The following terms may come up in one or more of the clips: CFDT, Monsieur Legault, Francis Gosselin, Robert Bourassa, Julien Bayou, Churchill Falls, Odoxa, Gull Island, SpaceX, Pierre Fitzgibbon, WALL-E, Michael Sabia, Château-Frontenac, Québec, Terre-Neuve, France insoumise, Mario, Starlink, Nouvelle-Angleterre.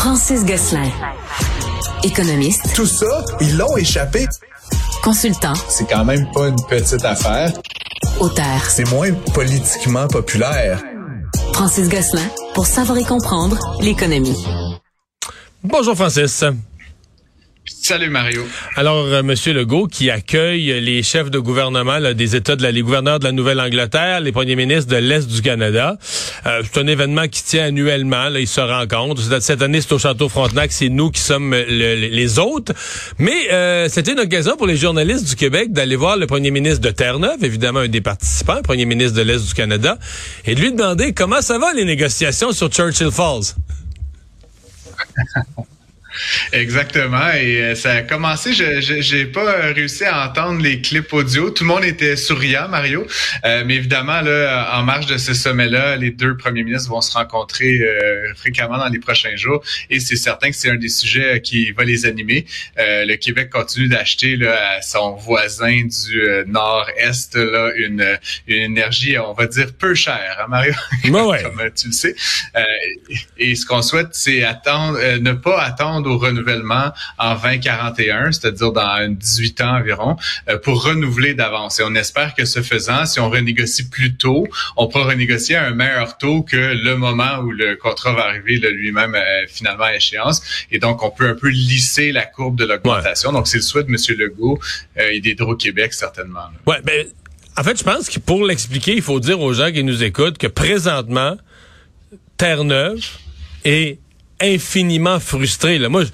Francis Gosselin, économiste. Tout ça, ils l'ont échappé. Consultant. C'est quand même pas une petite affaire. Auteur. C'est moins politiquement populaire. Francis Gosselin, pour savoir et comprendre l'économie. Bonjour Francis. Salut Mario. Alors, Monsieur Legault qui accueille les chefs de gouvernement des États, les gouverneurs de la Nouvelle-Angleterre, les premiers ministres de l'Est du Canada. C'est un événement qui tient annuellement. Là, ils se rencontrent. Cette année, c'est au Château-Frontenac. C'est nous qui sommes les hôtes. Mais c'était une occasion pour les journalistes du Québec d'aller voir le premier ministre de Terre-Neuve, évidemment un des participants, premier ministre de l'Est du Canada, et de lui demander comment ça va les négociations sur Churchill Falls. Exactement, et ça a commencé, j'ai pas réussi à entendre les clips audio, tout le monde était souriant, Mario, mais évidemment, là, en marge de ce sommet-là, les deux premiers ministres vont se rencontrer fréquemment dans les prochains jours, et c'est certain que c'est un des sujets qui va les animer. Le Québec continue d'acheter là, à son voisin du nord-est là, une énergie, on va dire, peu chère, hein, Mario, comme tu le sais, et ce qu'on souhaite, c'est ne pas attendre au renouvellement en 2041, c'est-à-dire dans 18 ans environ, pour renouveler d'avance. Et on espère que ce faisant, si on renégocie plus tôt, on pourra renégocier à un meilleur taux que le moment où le contrat va arriver là, lui-même finalement à échéance. Et donc, on peut un peu lisser la courbe de l'augmentation. Ouais. Donc, c'est le souhait de M. Legault et d'Hydro-Québec, certainement. Oui, ben, en fait, je pense que pour l'expliquer, il faut dire aux gens qui nous écoutent que présentement, Terre-Neuve est infiniment frustré. Là. Moi,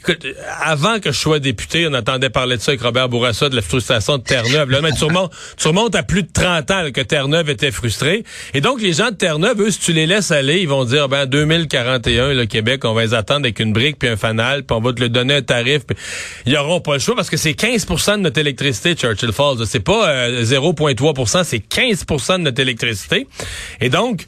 écoute, avant que je sois député, on entendait parler de ça avec Robert Bourassa, de la frustration de Terre-Neuve. Là, mais tu remontes à plus de 30 ans là, que Terre-Neuve était frustrée. Et donc, les gens de Terre-Neuve, eux, si tu les laisses aller, ils vont dire, ben, en 2041, le Québec, on va les attendre avec une brique puis un fanal, puis on va te le donner un tarif. Puis ils n'auront pas le choix parce que c'est 15% de notre électricité, Churchill Falls. C'est pas 0,3%, c'est 15% de notre électricité. Et donc,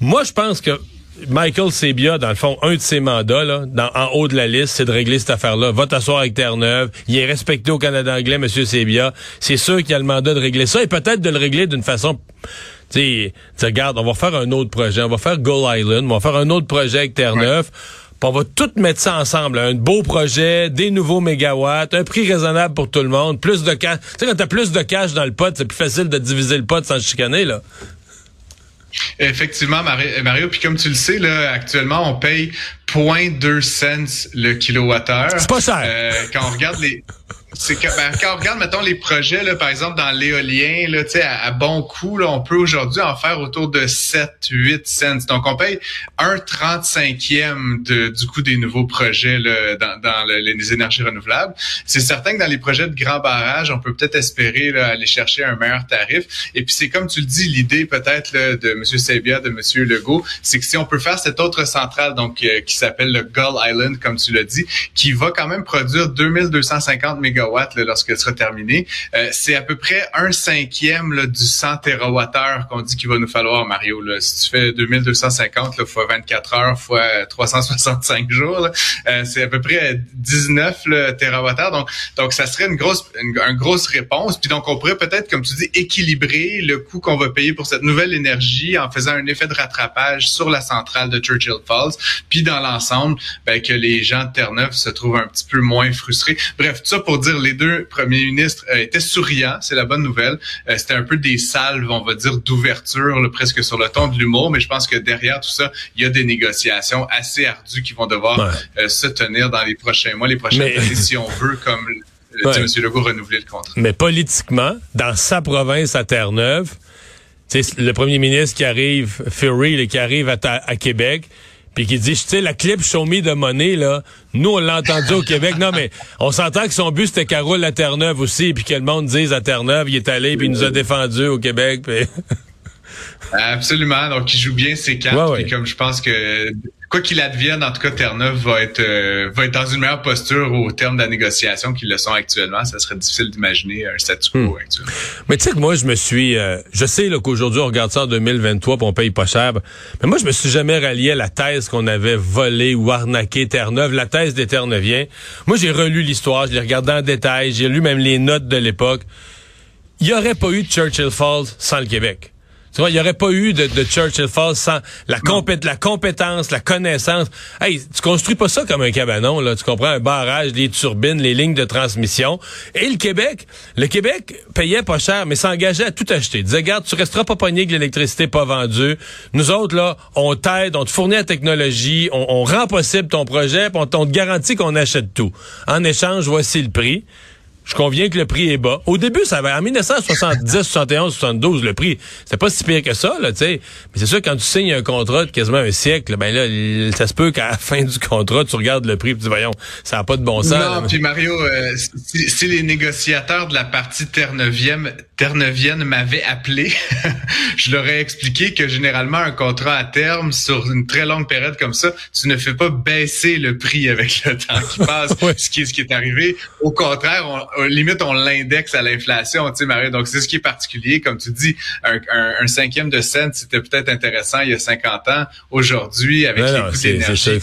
moi, je pense que Michael Sabia, dans le fond, un de ses mandats, là, en haut de la liste, c'est de régler cette affaire-là. Va t'asseoir avec Terre-Neuve. Il est respecté au Canada anglais, M. Sabia. C'est sûr qu'il a le mandat de régler ça et peut-être de le régler d'une façon... Tu sais, regarde, on va faire un autre projet. On va faire Gull Island. On va faire un autre projet avec Terre-Neuve. Ouais. On va tout mettre ça ensemble. Un beau projet, des nouveaux mégawatts, un prix raisonnable pour tout le monde, plus de cash. Tu sais, quand t'as plus de cash dans le pot, c'est plus facile de diviser le pot sans chicaner, là. Effectivement, Mario, puis comme tu le sais, là, actuellement, on paye 0,2 cents le kilowattheure. C'est pas cher. Quand on regarde les... quand on regarde, mettons, les projets, là, par exemple, dans l'éolien, là, tu sais, à bon coût, là, on peut aujourd'hui en faire autour de 7-8 cents. Donc, on paye 1,35e du coût des nouveaux projets là, dans les énergies renouvelables. C'est certain que dans les projets de grands barrages, on peut peut-être espérer là, aller chercher un meilleur tarif. Et puis, c'est comme tu le dis, l'idée peut-être là, de M. Sabia, de M. Legault, c'est que si on peut faire cette autre centrale, donc qui s'appelle le Gull Island, comme tu l'as dit, qui va quand même produire 2250 mégawatts lorsqu'elle sera terminée. C'est à peu près 1/5 là, du 100 TWh qu'on dit qu'il va nous falloir, Mario. Là. Si tu fais 2250 là, fois 24 heures, fois 365 jours, là, c'est à peu près 19 TWh. Donc, ça serait une grosse réponse. Puis donc, on pourrait peut-être, comme tu dis, équilibrer le coût qu'on va payer pour cette nouvelle énergie en faisant un effet de rattrapage sur la centrale de Churchill Falls. Puis dans l'ensemble, ben, que les gens de Terre-Neuve se trouvent un petit peu moins frustrés. Bref, tout ça pour dire, les deux premiers ministres étaient souriants, c'est la bonne nouvelle. C'était un peu des salves, on va dire, d'ouverture, là, presque sur le ton de l'humour, mais je pense que derrière tout ça, il y a des négociations assez ardues qui vont devoir se tenir dans les prochains mois, les prochaines années, si on veut, comme dit M. Legault, renouveler le contrat. Mais politiquement, dans sa province à Terre-Neuve, le premier ministre qui arrive, Fury, là, qui arrive à Québec, puis qui dit, tu sais, la clip Show Me the Money, là, nous, on l'a entendu au Québec. Non, mais on s'entend que son but, c'était qu'elle roule à Terre-Neuve aussi, puis que le monde dise à Terre-Neuve, il est allé, puis il nous a défendus au Québec. Puis... Absolument. Donc, il joue bien ses cartes. Ouais. Puis comme je pense que... Quoi qu'il advienne, en tout cas, Terre-Neuve va être dans une meilleure posture au terme de la négociation qu'ils le sont actuellement. Ça serait difficile d'imaginer un statu quo actuellement. Mais tu sais que moi, je sais là, qu'aujourd'hui, on regarde ça en 2023 puis on paye pas cher. Mais moi, je me suis jamais rallié à la thèse qu'on avait volé ou arnaqué Terre-Neuve, la thèse des Terre-Neuviens. Moi, j'ai relu l'histoire, je l'ai regardé en détail, j'ai lu même les notes de l'époque. Il n'y aurait pas eu de Churchill Falls sans le Québec. Tu vois, il n'y aurait pas eu de Churchill Falls sans la compétence, la connaissance. Hey, tu construis pas ça comme un cabanon, là. Tu comprends? Un barrage, des turbines, les lignes de transmission. Et le Québec payait pas cher, mais s'engageait à tout acheter. Il disait, regarde, tu resteras pas pogné que l'électricité pas vendue. Nous autres, là, on t'aide, on te fournit la technologie, on rend possible ton projet, puis on te garantit qu'on achète tout. En échange, voici le prix. Je conviens que le prix est bas. Au début, ça avait en 1970, 71, 72, le prix, c'était pas si pire que ça, là, tu sais. Mais c'est sûr, quand tu signes un contrat de quasiment un siècle, ben là, ça se peut qu'à la fin du contrat, tu regardes le prix et tu dis, voyons, ça n'a pas de bon sens. Non, puis Mario, si les négociateurs de la partie Terre-Neuvienne m'avaient appelé, je leur ai expliqué que généralement, un contrat à terme, sur une très longue période comme ça, tu ne fais pas baisser le prix avec le temps qui passe, ouais. ce qui est arrivé. Au contraire, on l'indexe à l'inflation, tu sais, Mario. Donc, c'est ce qui est particulier. Comme tu dis, un cinquième de cent, c'était peut-être intéressant il y a 50 ans. Aujourd'hui, avec les coûts d'énergie,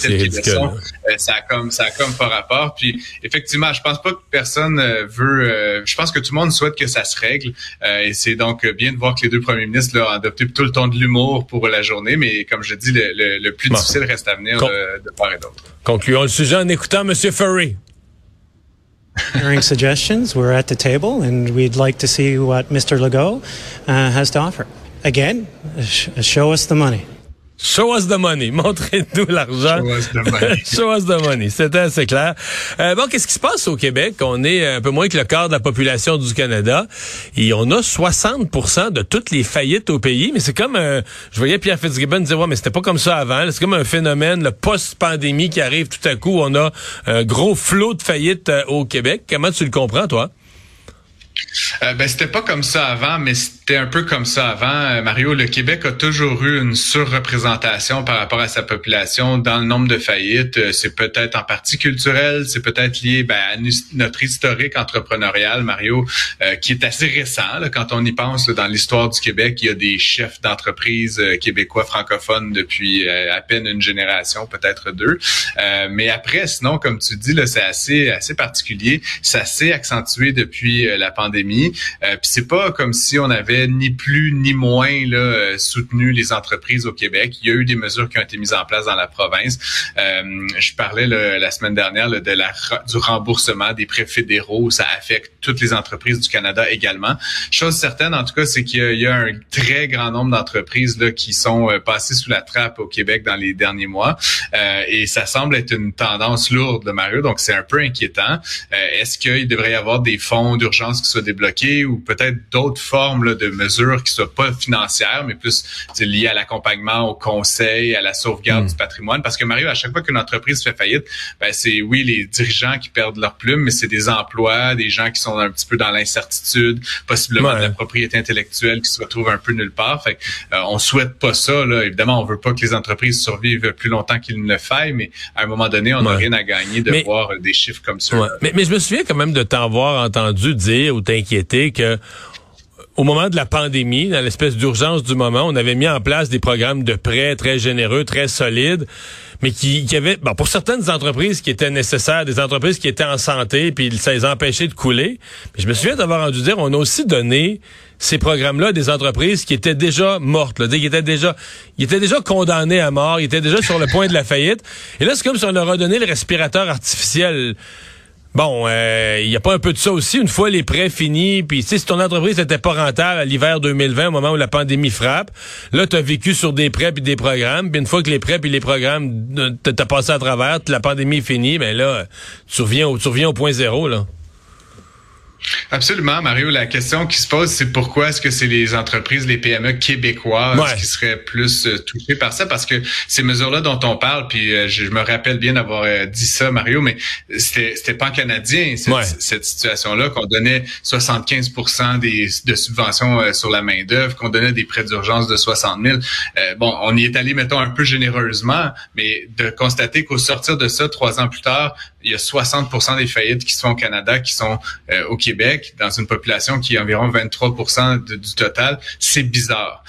ça a comme pas rapport. Puis, effectivement, je pense pas que personne veut... je pense que tout le monde souhaite que ça se règle. Et c'est donc bien de voir que les deux premiers ministres là, ont adopté plutôt le ton de l'humour pour la journée. Mais comme je dis, le plus difficile reste à venir de part et d'autre. Concluons le sujet en écoutant M. Furry. Hearing suggestions, we're at the table, and we'd like to see what Mr. Legault has to offer. Again, show us the money. Show us the money. Montrez-nous l'argent. Show us the money. Show us the money. C'était assez clair. Bon, qu'est-ce qui se passe au Québec? On est un peu moins que le quart de la population du Canada. Et on a 60% de toutes les faillites au pays. Mais c'est comme, je voyais Pierre Fitzgibbon dire, ouais, mais c'était pas comme ça avant. C'est comme un phénomène, le post-pandémie qui arrive tout à coup. On a un gros flot de faillites au Québec. Comment tu le comprends, toi? C'était pas comme ça avant, mais c'était un peu comme ça avant. Mario, le Québec a toujours eu une surreprésentation par rapport à sa population dans le nombre de faillites. C'est peut-être en partie culturel, c'est peut-être lié à notre historique entrepreneurial, Mario, qui est assez récent. Là, quand on y pense, là, dans l'histoire du Québec, il y a des chefs d'entreprise québécois francophones depuis à peine une génération, peut-être deux. Mais après, sinon, comme tu dis, là, c'est assez particulier. Ça s'est accentué depuis la pandémie. Puis c'est pas comme si on avait ni plus ni moins là, soutenu les entreprises au Québec. Il y a eu des mesures qui ont été mises en place dans la province. Je parlais la semaine dernière là, du remboursement des prêts fédéraux. Ça affecte toutes les entreprises du Canada également. Chose certaine, en tout cas, c'est qu'il y a un très grand nombre d'entreprises là, qui sont passées sous la trappe au Québec dans les derniers mois. Et ça semble être une tendance lourde, là, Mario. Donc, c'est un peu inquiétant. Est-ce qu'il devrait y avoir des fonds d'urgence qui soient débloqués ou peut-être d'autres formes là, de mesures qui soient pas financières, mais plus liées à l'accompagnement, au conseil, à la sauvegarde du patrimoine? Parce que, Mario, à chaque fois qu'une entreprise fait faillite, c'est, oui, les dirigeants qui perdent leur plume, mais c'est des emplois, des gens qui sont un petit peu dans l'incertitude, possiblement de la propriété intellectuelle qui se retrouve un peu nulle part. Fait que, on souhaite pas ça, là. Évidemment, on veut pas que les entreprises survivent plus longtemps qu'ils ne le faillent, mais à un moment donné, on n'a rien à gagner de voir des chiffres comme ça. Ouais. Mais je me souviens quand même de t'avoir entendu dire ou t'inquiéter que au moment de la pandémie, dans l'espèce d'urgence du moment, on avait mis en place des programmes de prêts très généreux, très solides, mais qui avaient, bon, pour certaines entreprises qui étaient nécessaires, des entreprises qui étaient en santé, puis ça les empêchait de couler. Mais je me souviens d'avoir entendu dire, on a aussi donné ces programmes-là à des entreprises qui étaient déjà mortes, là, qui étaient déjà condamnées à mort, ils étaient déjà sur le point de la faillite. Et là, c'est comme si on leur a donné le respirateur artificiel. Bon, il n'y a pas un peu de ça aussi? Une fois les prêts finis, puis si ton entreprise n'était pas rentable à l'hiver 2020, au moment où la pandémie frappe, là, t'as vécu sur des prêts puis des programmes, puis une fois que les prêts puis les programmes, t'as passé à travers, la pandémie est finie, ben là, tu reviens au point zéro, là. Absolument, Mario. La question qui se pose, c'est pourquoi est-ce que c'est les entreprises, les PME québécoises qui seraient plus touchées par ça? Parce que ces mesures-là dont on parle, puis je me rappelle bien d'avoir dit ça, Mario, mais c'était pas canadien, cette situation-là, qu'on donnait 75% de subventions sur la main-d'œuvre, qu'on donnait des prêts d'urgence de 60 000. Bon, on y est allé, mettons, un peu généreusement, mais de constater qu'au sortir de ça, 3 ans plus tard, il y a 60% des faillites qui se font au Canada, qui sont au Québec, dans une population qui est environ 23% du total. C'est bizarre.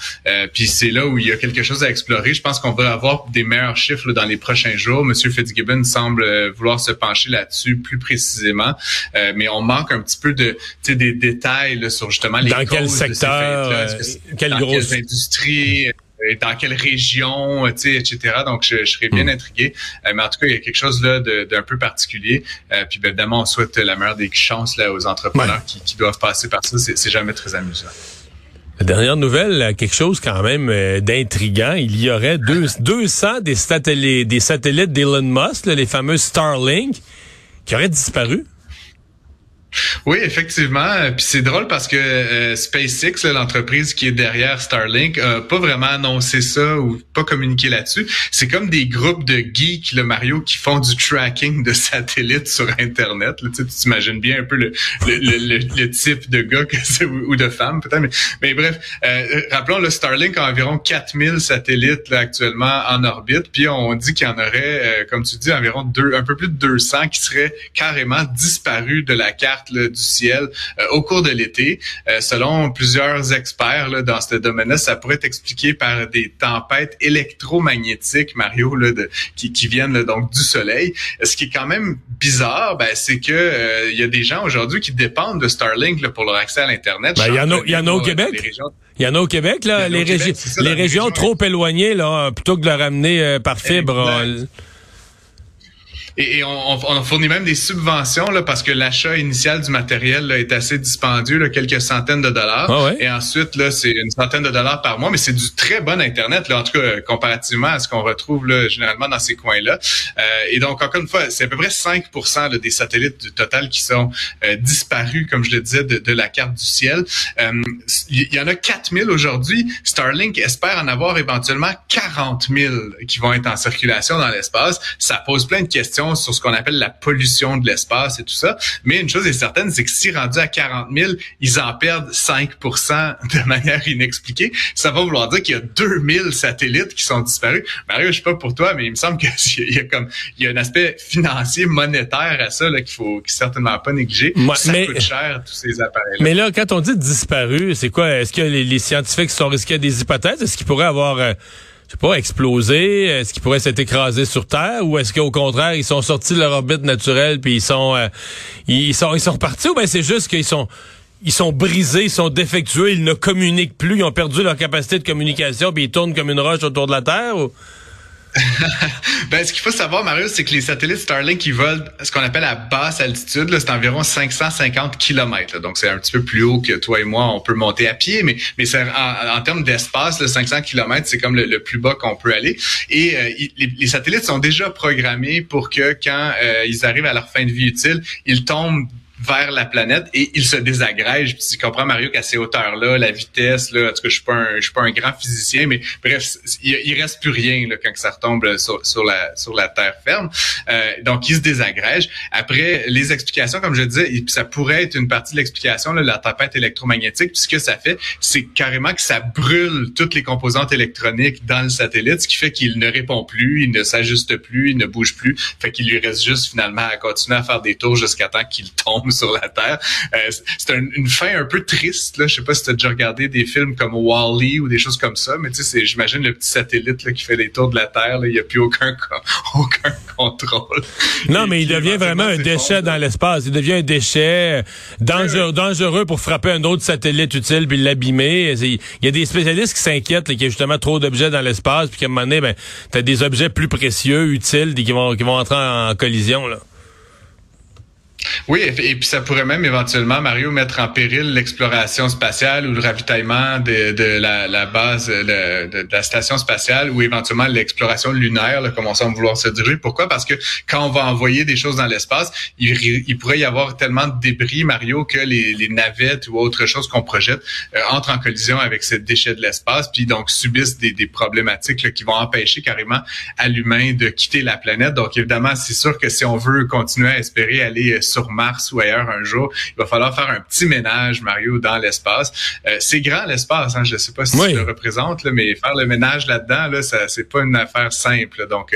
Puis c'est là où il y a quelque chose à explorer. Je pense qu'on va avoir des meilleurs chiffres là, dans les prochains jours. Monsieur Fitzgibbon semble vouloir se pencher là-dessus plus précisément. Mais on manque un petit peu de des détails là, sur justement les causes de ces faillites-là. Dans quelles industries... dans quelle région, etc. Donc, je serais bien intrigué. Mais en tout cas, il y a quelque chose là d'un peu particulier. Puis, bien, évidemment, on souhaite la meilleure des chances là aux entrepreneurs qui doivent passer par ça. C'est jamais très amusant. La dernière nouvelle, quelque chose quand même d'intriguant. Il y aurait 200 des satellites d'Elon Musk, là, les fameux Starlink, qui auraient disparu. Oui, effectivement. Puis c'est drôle parce que SpaceX, l'entreprise qui est derrière Starlink, n'a pas vraiment annoncé ça ou pas communiqué là-dessus. C'est comme des groupes de geeks, le Mario, qui font du tracking de satellites sur Internet. Là, tu t'imagines bien un peu le type de gars ou de femme, peut-être. Mais bref, rappelons, le Starlink a environ 4000 satellites là, actuellement en orbite. Puis on dit qu'il y en aurait, comme tu dis, environ un peu plus de 200 qui seraient carrément disparus de la carte du ciel au cours de l'été. Selon plusieurs experts là, dans ce domaine-là, ça pourrait être expliqué par des tempêtes électromagnétiques, Mario, là, qui viennent là, donc du soleil. Ce qui est quand même bizarre, c'est que il y a des gens aujourd'hui qui dépendent de Starlink là, pour leur accès à l'Internet. Il y en a au Québec. Il y en a au Québec, là, les régions trop éloignées, là, plutôt que de le ramener par fibre. Et on fournit même des subventions là, parce que l'achat initial du matériel là, est assez dispendieux, là, quelques centaines de dollars. Ah ouais? Et ensuite, là, c'est une centaine de dollars par mois, mais c'est du très bon Internet, là, en tout cas comparativement à ce qu'on retrouve là, généralement dans ces coins-là. Et donc, encore une fois, c'est à peu près 5% là, des satellites du total qui sont disparus, comme je le disais, de la carte du ciel. Il y en a 4000 aujourd'hui. Starlink espère en avoir éventuellement 40 000 qui vont être en circulation dans l'espace. Ça pose plein de questions sur ce qu'on appelle la pollution de l'espace et tout ça. Mais une chose est certaine, c'est que si rendu à 40 000, ils en perdent 5% de manière inexpliquée. Ça va vouloir dire qu'il y a 2000 satellites qui sont disparus. Mario, je sais pas pour toi, mais il me semble qu'il y a un aspect financier, monétaire à ça, là, qu'il faut certainement pas négliger. Ça coûte cher, tous ces appareils-là. Mais là, quand on dit disparu, c'est quoi? Est-ce que les scientifiques sont risqués à des hypothèses? Est-ce qu'ils pourraient avoir... je sais pas, exploser, est-ce qu'ils pourraient s'être écrasés sur Terre ou est-ce qu'au contraire, ils sont sortis de leur orbite naturelle puis ils sont repartis ou bien c'est juste qu'ils sont brisés, ils sont défectueux, ils ne communiquent plus, ils ont perdu leur capacité de communication puis ils tournent comme une roche autour de la Terre ou... Ce qu'il faut savoir, Mario, c'est que les satellites Starlink, ils volent ce qu'on appelle à basse altitude. Là, c'est environ 550 km. Là, donc, c'est un petit peu plus haut que toi et moi, on peut monter à pied. Mais c'est, en termes d'espace, là, 500 km, c'est comme le plus bas qu'on peut aller. Et les satellites sont déjà programmés pour que quand ils arrivent à leur fin de vie utile, ils tombent vers la planète et il se désagrège. Puis tu comprends, Mario, qu'à ces hauteurs-là, la vitesse, là, en tout cas, je suis pas un grand physicien, mais bref, il reste plus rien là, quand ça retombe sur la terre ferme. Donc, il se désagrège. Après, les explications, comme je disais, ça pourrait être une partie de l'explication, là, la tempête électromagnétique. Puis ce que ça fait, c'est carrément que ça brûle toutes les composantes électroniques dans le satellite, ce qui fait qu'il ne répond plus, il ne s'ajuste plus, il ne bouge plus. Fait qu'il lui reste juste finalement à continuer à faire des tours jusqu'à temps qu'il tombe sur la Terre. C'est une fin un peu triste. Là. Je sais pas si tu as déjà regardé des films comme WALL-E ou des choses comme ça, mais tu sais, j'imagine le petit satellite là, qui fait les tours de la Terre. Là. Il n'y a plus aucun contrôle. Non, mais il devient vraiment un déchet dans l'espace. Il devient un déchet dangereux pour frapper un autre satellite utile puis l'abîmer. Il y a des spécialistes qui s'inquiètent qu'il y a justement trop d'objets dans l'espace puis qu'à un moment donné, tu as des objets plus précieux, utiles, qui vont entrer en collision. Là. Oui, et puis ça pourrait même éventuellement, Mario, mettre en péril l'exploration spatiale ou le ravitaillement de la base de la station spatiale ou éventuellement l'exploration lunaire, là, comme on semble vouloir se diriger. Pourquoi? Parce que quand on va envoyer des choses dans l'espace, il pourrait y avoir tellement de débris, Mario, que les navettes ou autre chose qu'on projette entrent en collision avec ces déchets de l'espace, puis donc subissent des problématiques là, qui vont empêcher carrément à l'humain de quitter la planète. Donc évidemment, c'est sûr que si on veut continuer à espérer aller sur Mars ou ailleurs un jour, il va falloir faire un petit ménage, Mario, dans l'espace. C'est grand l'espace, hein, je ne sais pas si tu le représentes, là, mais faire le ménage là-dedans, là, ça, c'est pas une affaire simple. Donc,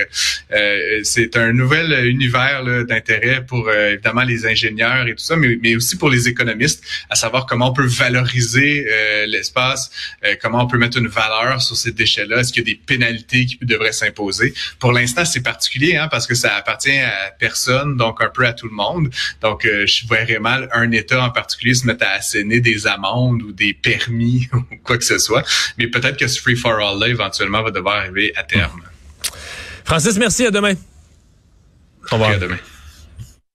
c'est un nouvel univers là, d'intérêt pour évidemment les ingénieurs et tout ça, mais aussi pour les économistes, à savoir comment on peut valoriser l'espace, comment on peut mettre une valeur sur ces déchets-là, est-ce qu'il y a des pénalités qui devraient s'imposer. Pour l'instant, c'est particulier hein, parce que ça appartient à personne, donc un peu à tout le monde. Donc, je verrais mal un État en particulier se mettre à asséner des amendes ou des permis ou quoi que ce soit. Mais peut-être que ce free-for-all-là, éventuellement, va devoir arriver à terme. Francis, merci. À demain. Au revoir. À demain.